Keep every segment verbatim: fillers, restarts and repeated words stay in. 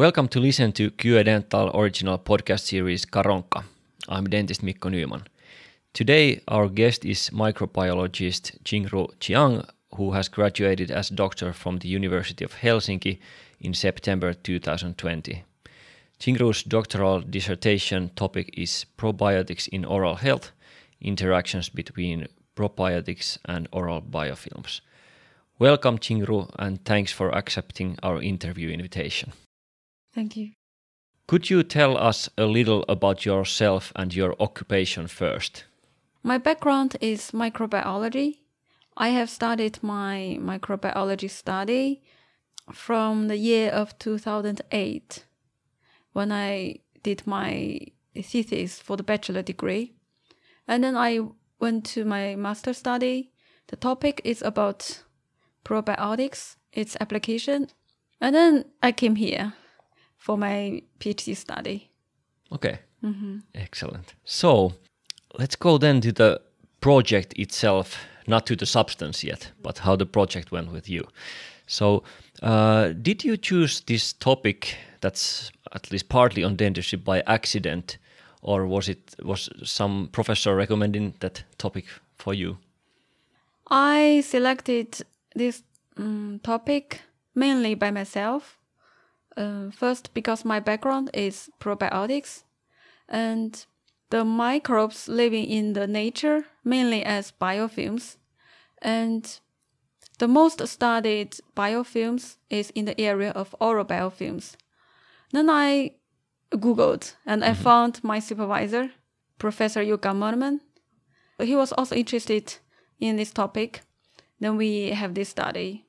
Welcome to listen to QDental original podcast series Karonka. I'm dentist Mikko Nyman. Today our guest is microbiologist Jingru Chiang, who has graduated as a doctor from the University of Helsinki in September twenty twenty. Jingru's doctoral dissertation topic is Probiotics in Oral Health, Interactions between Probiotics and Oral Biofilms. Welcome, Jingru, and thanks for accepting our interview invitation. Thank you. Could you tell us a little about yourself and your occupation first? My background is microbiology. I have started my microbiology study from the year of two thousand eight, when I did my thesis for the bachelor degree. And then I went to my master's study. The topic is about probiotics, its application. And then I came here for my PhD study. Okay, mm-hmm. Excellent. So let's go then to the project itself, not to the substance yet, but how the project went with you. So uh, did you choose this topic that's at least partly on dentistry by accident, or was it was some professor recommending that topic for you? I selected this um, topic mainly by myself. Uh, first, because my background is probiotics, and the microbes living in the nature mainly as biofilms, and the most studied biofilms is in the area of oral biofilms. Then I Googled and I mm-hmm. found my supervisor, Professor Jukka Meurman. He was also interested in this topic. Then we have this study.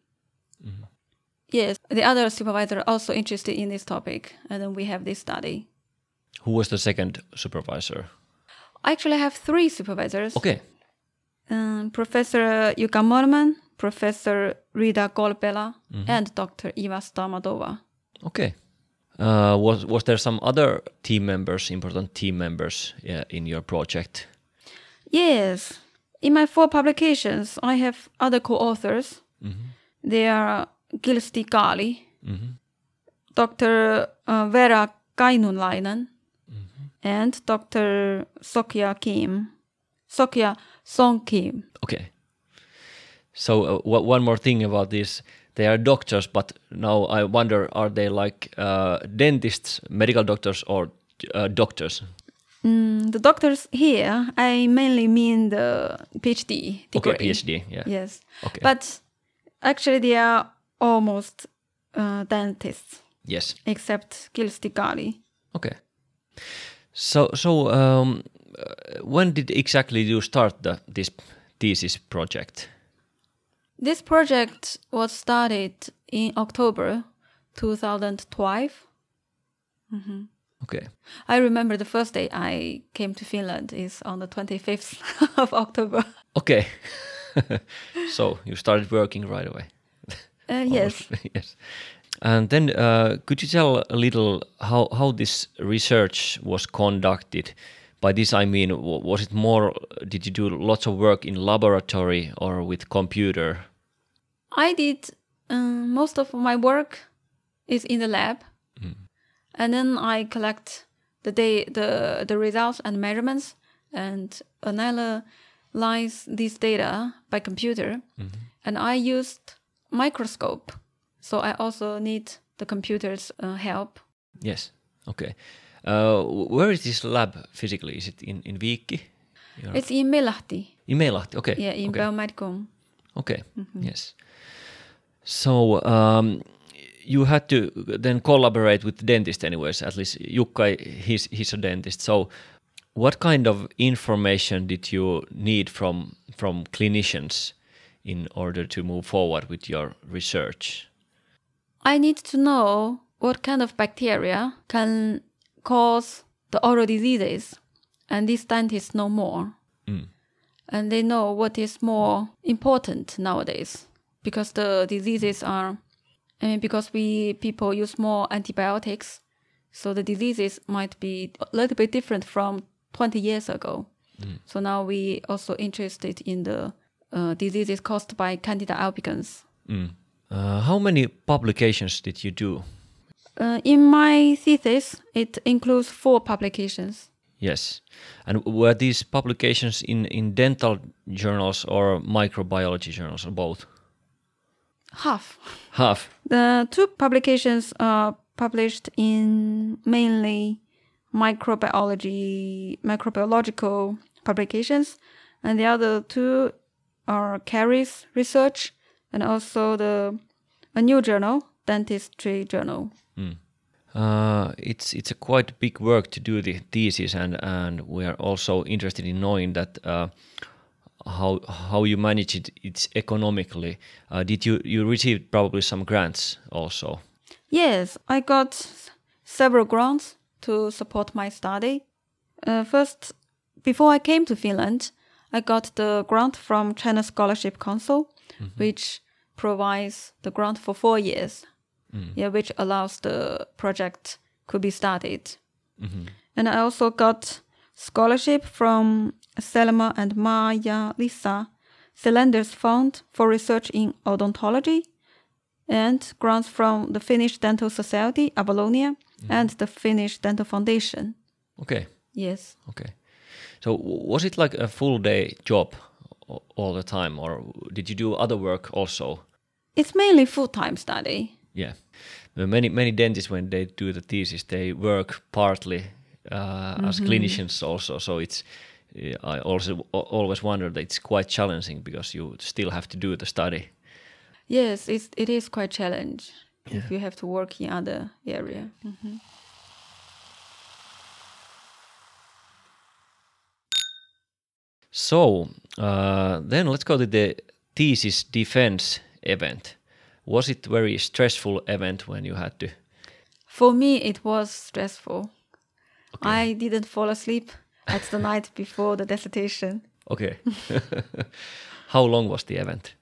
Mm-hmm. Yes, the other supervisor also interested in this topic, and then we have this study. Who was the second supervisor? I actually have three supervisors. Okay. Um, Professor Jukka Meurman, Professor Rita Golbella, mm-hmm. and Doctor Iva Stamadova. Okay. Uh, was was there some other team members, important team members yeah, in your project? Yes. In my four publications, I have other co-authors. Mm-hmm. They are Gilsti Kali, mm-hmm. Doctor Uh, Vera Kainunlainen, mm-hmm. and Doctor Sokya Kim. Sokya Song Kim. Okay. So uh, w- one more thing about this. They are doctors, but now I wonder, are they like uh, dentists, medical doctors, or uh, doctors? Mm, the doctors here, I mainly mean the PhD degree. Okay, PhD, yeah. Yes. Okay. But actually they are almost uh, dentists. Yes. Except Gilsti Kali. Okay. So, so um, when did exactly you start the, this thesis project? This project was started in October twenty twelve. Mm-hmm. Okay. I remember the first day I came to Finland is on the twenty-fifth of October. Okay. So you started working right away. Uh, yes. Yes. And then uh, could you tell a little how, how this research was conducted? By this I mean, was it more, did you do lots of work in laboratory or with computer? I did um, most of my work is in the lab, mm. and then I collect the day, the the results and measurements and analyze this data by computer, mm-hmm. and I used microscope, so I also need the computer's uh, help. Yes. Okay. Uh, where is this lab physically? Is it in in Viikki? You're it's in Meilahti. In Meilahti. Okay. Yeah, in okay. Biomedicum. Okay. Mm-hmm. Yes. So um, you had to then collaborate with dentists, anyways. At least Jukka, he's he's a dentist. So, what kind of information did you need from from clinicians in order to move forward with your research? I need to know what kind of bacteria can cause the oral diseases, and these dentists know more. Mm. And they know what is more important nowadays, because the diseases are, I mean, because we people use more antibiotics, so the diseases might be a little bit different from twenty years ago. Mm. So now we also interested in the uh, diseases caused by Candida albicans. Mm. Uh, how many publications did you do? Uh, in my thesis, it includes four publications. Yes. And were these publications in, in dental journals or microbiology journals, or both? Half. Half. The two publications are published in mainly microbiology, microbiological publications, and the other two are Carey's research and also the a new journal, dentistry journal. Mm. Uh, it's it's a quite big work to do the thesis, and, and we are also interested in knowing that uh, how how you manage it it's economically. Uh, did you you received probably some grants also? Yes, I got several grants to support my study. Uh, first, before I came to Finland, I got the grant from China Scholarship Council, mm-hmm. which provides the grant for four years. Mm. Yeah, which allows the project could be started. Mm-hmm. And I also got scholarship from Selma and Maya Lisa Selander's Fund for Research in Odontology, and grants from the Finnish Dental Society Apollonia mm. and the Finnish Dental Foundation. Okay. Yes. Okay. So was it like a full day job all the time, or did you do other work also? It's mainly full-time study. Yeah. Many many dentists, when they do the thesis, they work partly uh, mm-hmm. as clinicians also. So it's I also always wonder that it's quite challenging because you still have to do the study. Yes, it's, it is quite challenge yeah. if you have to work in other area. Mm-hmm. So uh, then let's go to the thesis defense event. Was it a very stressful event when you had to? For me, it was stressful. Okay. I didn't fall asleep at the night before the dissertation. Okay. How long was the event?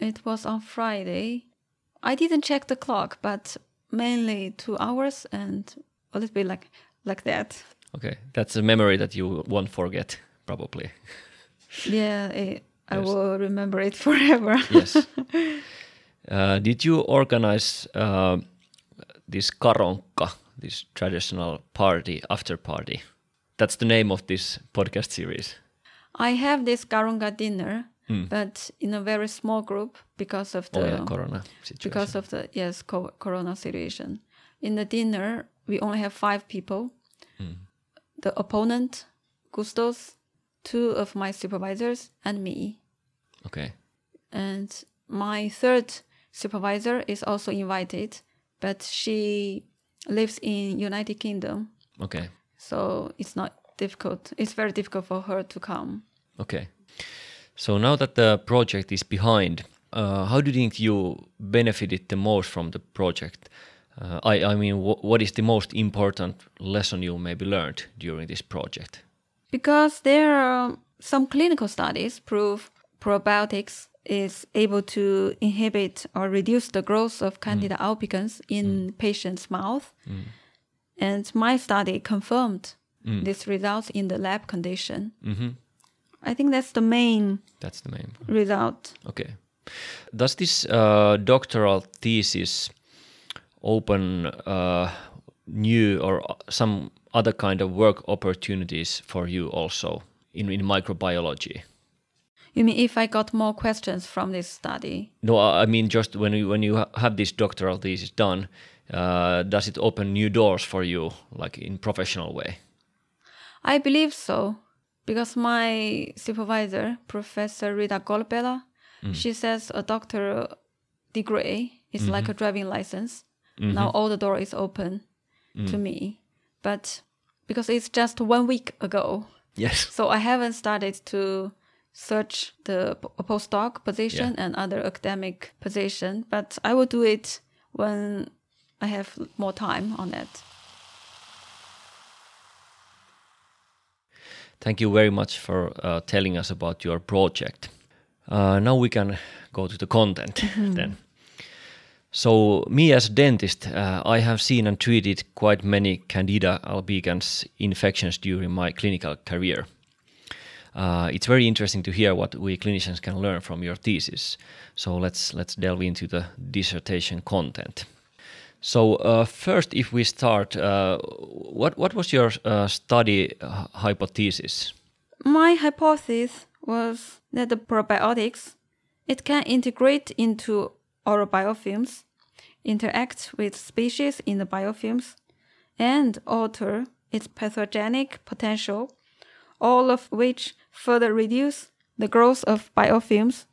It was on Friday. I didn't check the clock, but mainly two hours and a little bit like, like that. Okay. That's a memory that you won't forget, probably. Yeah, it, I yes. will remember it forever. Yes. Uh, did you organize uh, this Karonka, this traditional party, after party? That's the name of this podcast series. I have this Karonka dinner, mm. but in a very small group because of the oh, yeah, corona situation. Because of the yes co- corona situation. In the dinner, we only have five people: mm. the opponent, Gustos, two of my supervisors, and me. Okay. And my third supervisor is also invited, but she lives in United Kingdom. Okay. So it's not difficult. It's very difficult for her to come. Okay. So now that the project is behind, uh, how do you think you benefited the most from the project? Uh, I, I mean, wh- what is the most important lesson you maybe learned during this project? Because there are some clinical studies prove probiotics is able to inhibit or reduce the growth of Candida mm. albicans in mm. patients' mouth. Mm. And my study confirmed mm. these results in the lab condition. Mm-hmm. I think that's the main, that's the main result. Okay. Does this uh, doctoral thesis open uh, new or some other kind of work opportunities for you also in, in microbiology? You mean if I got more questions from this study? No, I mean just when you, when you ha- have this doctoral thesis done, uh, does it open new doors for you, like in professional way? I believe so, because my supervisor, Professor Rita Golbella, mm. she says a doctoral degree is mm-hmm. like a driving license. Mm-hmm. Now all the door is open mm. to me, but because it's just one week ago. Yes. So I haven't started to search the postdoc position yeah. and other academic position, but I will do it when I have more time on that. Thank you very much for uh, telling us about your project. Uh, now we can go to the content mm-hmm. then. So me as a dentist, uh, I have seen and treated quite many Candida albicans infections during my clinical career. Uh, it's very interesting to hear what we clinicians can learn from your thesis. So let's let's delve into the dissertation content. So uh, first, if we start, uh, what what was your uh, study uh, hypothesis? My hypothesis was that the probiotics, it can integrate into oral biofilms, interact with species in the biofilms, and alter its pathogenic potential, all of which further reduce the growth of biofilms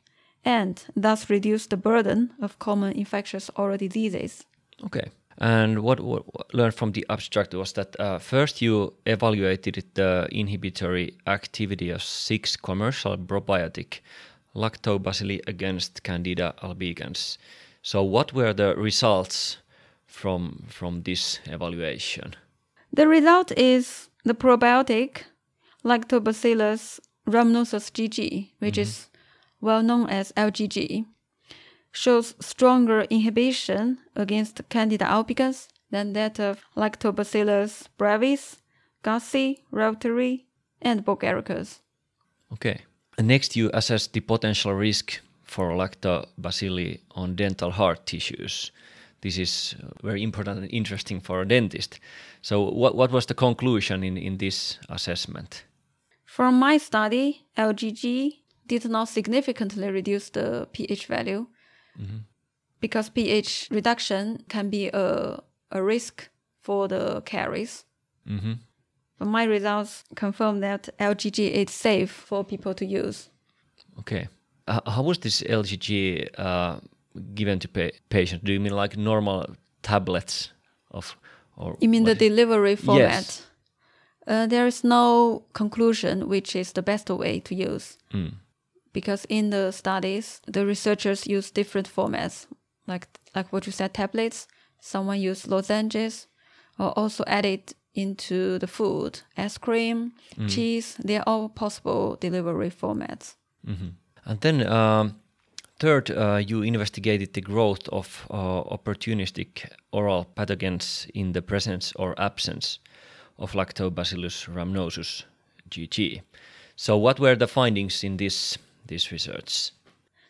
and thus reduce the burden of common infectious oral diseases. Okay, and what we learned from the abstract was that uh, first you evaluated the inhibitory activity of six commercial probiotic lactobacilli against Candida albicans. So what were the results from from this evaluation? The result is the probiotic Lactobacillus rhamnosus G G, which mm-hmm. is well known as L G G, shows stronger inhibition against Candida albicans than that of Lactobacillus brevis, gasseri, rutili, and bulgaricus. Okay. And next, you assess the potential risk for lactobacilli on dental hard tissues. This is very important and interesting for a dentist. So what, what was the conclusion in, in this assessment? From my study, L G G did not significantly reduce the pH value, mm-hmm. because pH reduction can be a, a risk for the caries. Mm-hmm. But my results confirm that L G G is safe for people to use. Okay. Uh, how was this L G G uh, given to pa- patients? Do you mean like normal tablets? of, or You mean the is? delivery format? Yes. Uh, there is no conclusion which is the best way to use. Mm. Because in the studies, the researchers use different formats, like like what you said, tablets. Someone used lozenges, or also added into the food, ice cream, mm. cheese. They are all possible delivery formats. Mm-hmm. And then um, third, uh, you investigated the growth of uh, opportunistic oral pathogens in the presence or absence of Lactobacillus rhamnosus G G. So what were the findings in this this research?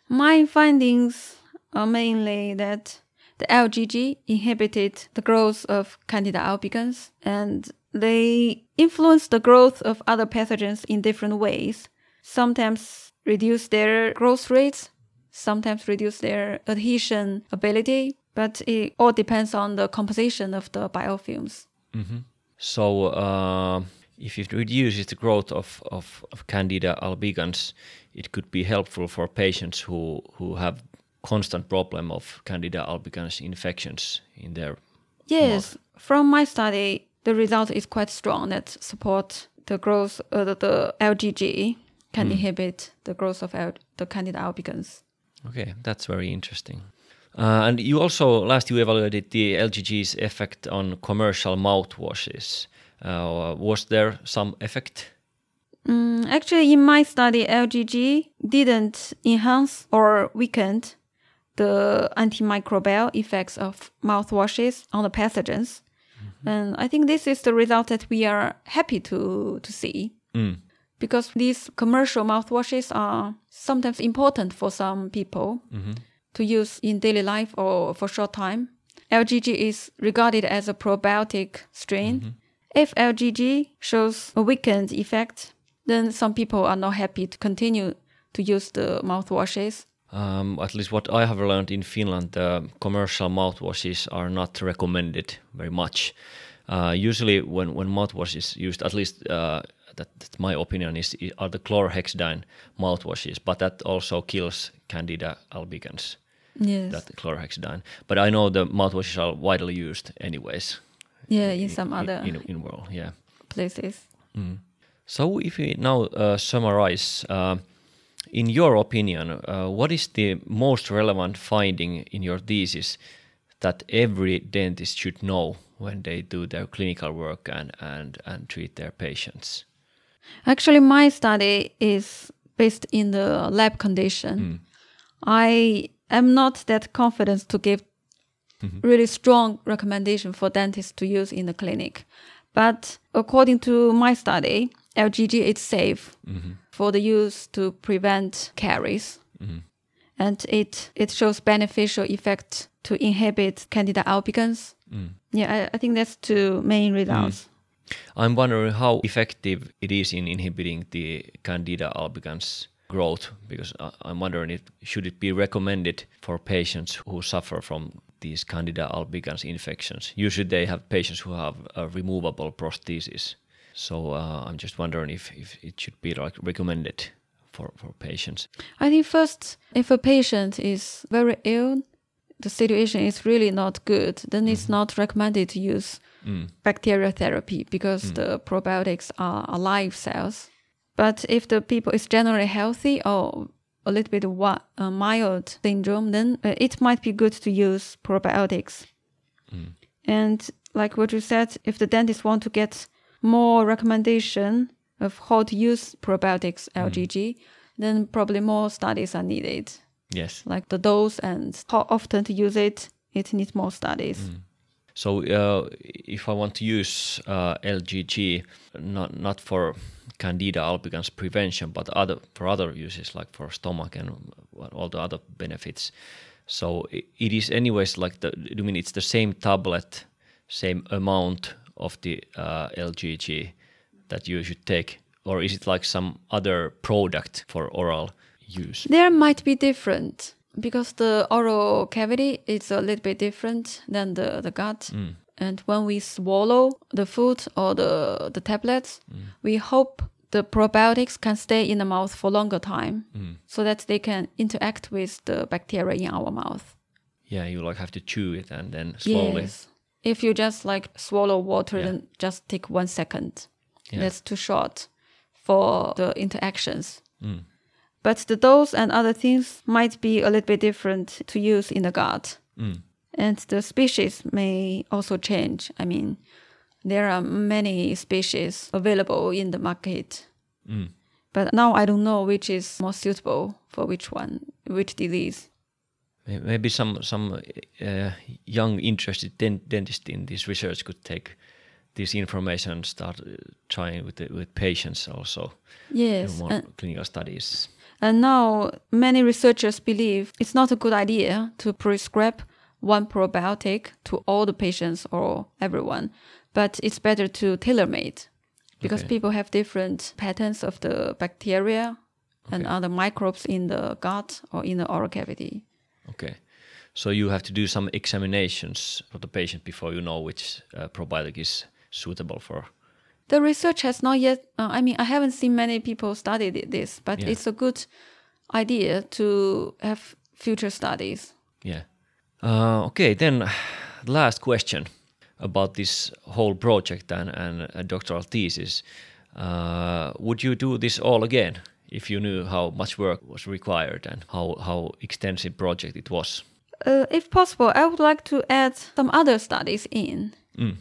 My findings are mainly that the L G G inhibited the growth of Candida albicans, and they influenced the growth of other pathogens in different ways. Sometimes reduce their growth rates, sometimes reduce their adhesion ability, but it all depends on the composition of the biofilms. Mm-hmm. So uh, if it reduces the growth of, of, of Candida albicans, it could be helpful for patients who, who have constant problem of Candida albicans infections in their yes, mouth. From my study, the result is quite strong that support the growth of uh, the L G G can mm. inhibit the growth of L- the Candida albicans. Okay, that's very interesting. Uh, and you also, last you evaluated the L G G's effect on commercial mouthwashes. Uh, was there some effect? Mm, actually, in my study, L G G didn't enhance or weaken the antimicrobial effects of mouthwashes on the pathogens. Mm-hmm. And I think this is the result that we are happy to, to see. Mm. Because these commercial mouthwashes are sometimes important for some people. Mm-hmm. To use in daily life or for short time. L G G is regarded as a probiotic strain. Mm-hmm. If L G G shows a weakened effect, then some people are not happy to continue to use the mouthwashes. Um, at least what I have learned in Finland, uh, commercial mouthwashes are not recommended very much. Uh, usually when, when mouthwash is used, at least uh, that, that's my opinion, is are the chlorhexidine mouthwashes, but that also kills Candida albicans. Yes. That chlorhexidine. But I know the mouthwashes are widely used anyways. Yeah, in, in some in, other in, in, in world, yeah. places. Mm. So if we now uh, summarize, uh, in your opinion, uh, what is the most relevant finding in your thesis that every dentist should know when they do their clinical work and, and, and treat their patients? Actually, my study is based in the lab condition. Mm. I am not that confident to give mm-hmm. really strong recommendation for dentists to use in the clinic. But according to my study, L G G is safe mm-hmm. for the use to prevent caries. Mm-hmm. And it, it shows beneficial effect to inhibit Candida albicans. Mm. Yeah, I, I think that's two main results. Mm. I'm wondering how effective it is in inhibiting the Candida albicans growth, because I'm wondering if should it be recommended for patients who suffer from these Candida albicans infections. Usually they have patients who have a removable prosthesis. So uh, I'm just wondering if, if it should be like recommended for, for patients. I think first, if a patient is very ill, the situation is really not good, then mm-hmm. it's not recommended to use mm. bacterial therapy because mm. the probiotics are alive cells. But if the people is generally healthy or a little bit wa- uh, mild syndrome, then uh, it might be good to use probiotics. Mm. And like what you said, if the dentist want to get more recommendation of how to use probiotics L G G, mm. then probably more studies are needed. Yes. Like the dose and how often to use it, it needs more studies. Mm. So uh, if I want to use uh, L G G, not not for Candida albicans prevention, but other for other uses like for stomach and all the other benefits. So it is anyways like the, I mean, it's the same tablet, same amount of the uh, L G G that you should take, or is it like some other product for oral use? There might be different because the oral cavity is a little bit different than the, the gut. Mm. And when we swallow the food or the, the tablets, mm. we hope the probiotics can stay in the mouth for longer time mm. so that they can interact with the bacteria in our mouth. Yeah, you like have to chew it and then slowly. Yes. If you just like swallow water, yeah. then just take one second. Yeah. That's too short for the interactions. Mm. But the dose and other things might be a little bit different to use in the gut. Mm. And the species may also change. I mean, there are many species available in the market. Mm. But now I don't know which is more suitable for which one, which disease. Maybe some some uh, young interested dent- dentist in this research could take this information and start trying with the, with patients also. Yes. And more and clinical studies. And now many researchers believe it's not a good idea to prescribe one probiotic to all the patients or everyone, but it's better to tailor-made because okay. people have different patterns of the bacteria okay. and other microbes in the gut or in the oral cavity. Okay. So you have to do some examinations for the patient before you know which uh, probiotic is suitable for. The research has not yet, uh, I mean, I haven't seen many people study this, but yeah. it's a good idea to have future studies. Yeah. Uh, okay, then last question about this whole project and, and a doctoral thesis. Uh, would you do this all again if you knew how much work was required and how, how extensive project it was? Uh, if possible, I would like to add some other studies in. Mm.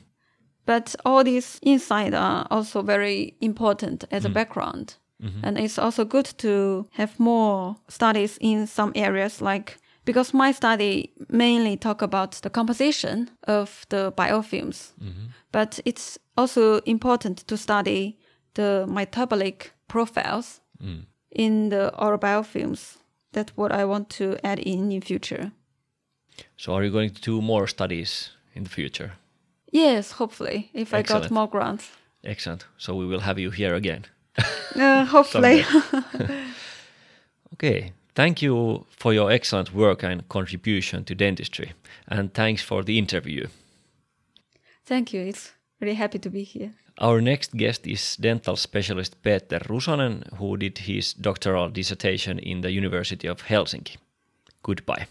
But all these insights are also very important as mm. a background. Mm-hmm. And it's also good to have more studies in some areas like... Because my study mainly talk about the composition of the biofilms, mm-hmm. but it's also important to study the metabolic profiles mm. in the oral biofilms. That's what I want to add in in future. So are you going to do more studies in the future? Yes, hopefully, if Excellent. I got more grants. Excellent. So we will have you here again. uh, hopefully. Okay. Thank you for your excellent work and contribution to dentistry, and thanks for the interview. Thank you. It's really happy to be here. Our next guest is dental specialist Peter Rusonen, who did his doctoral dissertation in the University of Helsinki. Goodbye.